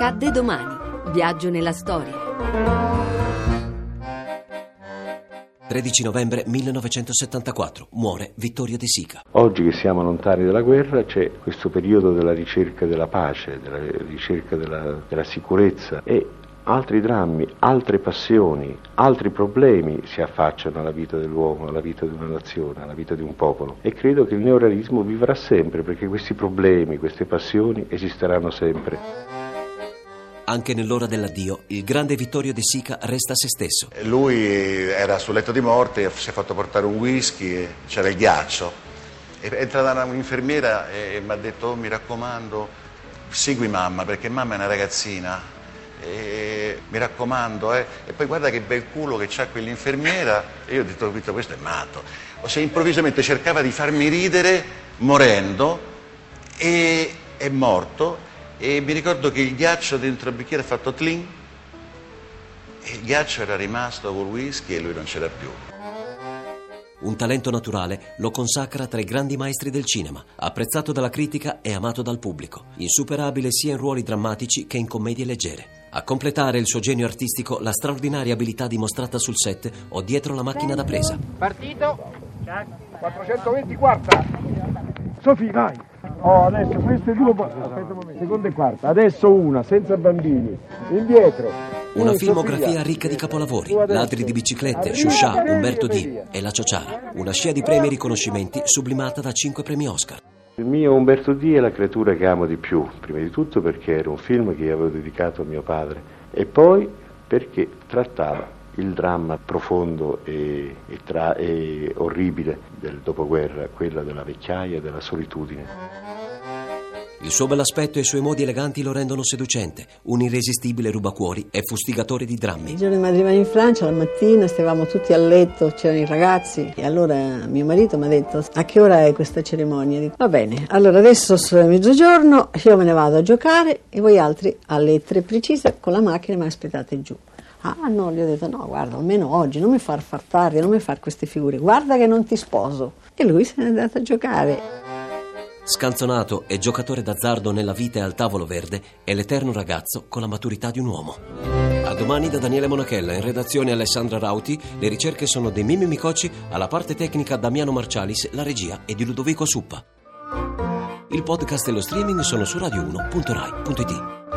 Accadde domani. Viaggio nella storia. 13 novembre 1974. Muore Vittorio De Sica. Oggi che siamo lontani dalla guerra c'è questo periodo della ricerca della pace, della ricerca della sicurezza e altri drammi, altre passioni, altri problemi si affacciano alla vita dell'uomo, alla vita di una nazione, alla vita di un popolo. E credo che il neorealismo vivrà sempre, perché questi problemi, queste passioni esisteranno sempre. Anche nell'ora dell'addio, il grande Vittorio De Sica resta se stesso. Lui era sul letto di morte, si è fatto portare un whisky, c'era il ghiaccio. Entra un'infermiera e mi ha detto: mi raccomando, segui mamma, perché mamma è una ragazzina. E, mi raccomando, e poi guarda che bel culo che c'ha quell'infermiera. E io ho detto: Vittorio, questo è matto. Se improvvisamente cercava di farmi ridere morendo, e è morto. E mi ricordo che il ghiaccio dentro il bicchiere ha fatto cling, e il ghiaccio era rimasto col whisky e lui non c'era più. Un talento naturale lo consacra tra i grandi maestri del cinema, apprezzato dalla critica e amato dal pubblico, insuperabile sia in ruoli drammatici che in commedie leggere. A completare il suo genio artistico la straordinaria abilità dimostrata sul set o dietro la macchina da presa. Partito! 424! Sofì, vai! Oh, adesso queste due... Aspetta un momento, seconda e quarta, adesso una, senza bambini, indietro! Una filmografia ricca di capolavori, Ladri di biciclette, Sciuscià, Umberto D e La Ciociara. Una scia di premi e riconoscimenti sublimata da 5 premi Oscar. Il mio Umberto D è la creatura che amo di più, prima di tutto perché era un film che io avevo dedicato a mio padre e poi perché trattava il dramma profondo e orribile del dopoguerra, quella della vecchiaia e della solitudine. Il suo bell'aspetto e i suoi modi eleganti lo rendono seducente, un irresistibile rubacuori e fustigatore di drammi. Il giorno di arrivare in Francia, la mattina, stavamo tutti a letto, c'erano i ragazzi e allora mio marito mi ha detto: a che ora è questa cerimonia? Dico, va bene, allora adesso sono mezzogiorno, io me ne vado a giocare e voi altri alle 3 precise con la macchina mi aspettate giù. Ah no, gli ho detto: no, guarda, almeno oggi non mi far tardi, non mi far queste figure, guarda che non ti sposo. E lui se n'è andato a giocare. Scanzonato e giocatore d'azzardo nella vita e al tavolo verde, è l'eterno ragazzo con la maturità di un uomo. A domani da Daniele Monachella, in redazione Alessandra Rauti, le ricerche sono di Mimmi Micoci, alla parte tecnica Damiano da Marcialis, la regia è di Ludovico Suppa. Il podcast e lo streaming sono su radio1.rai.it.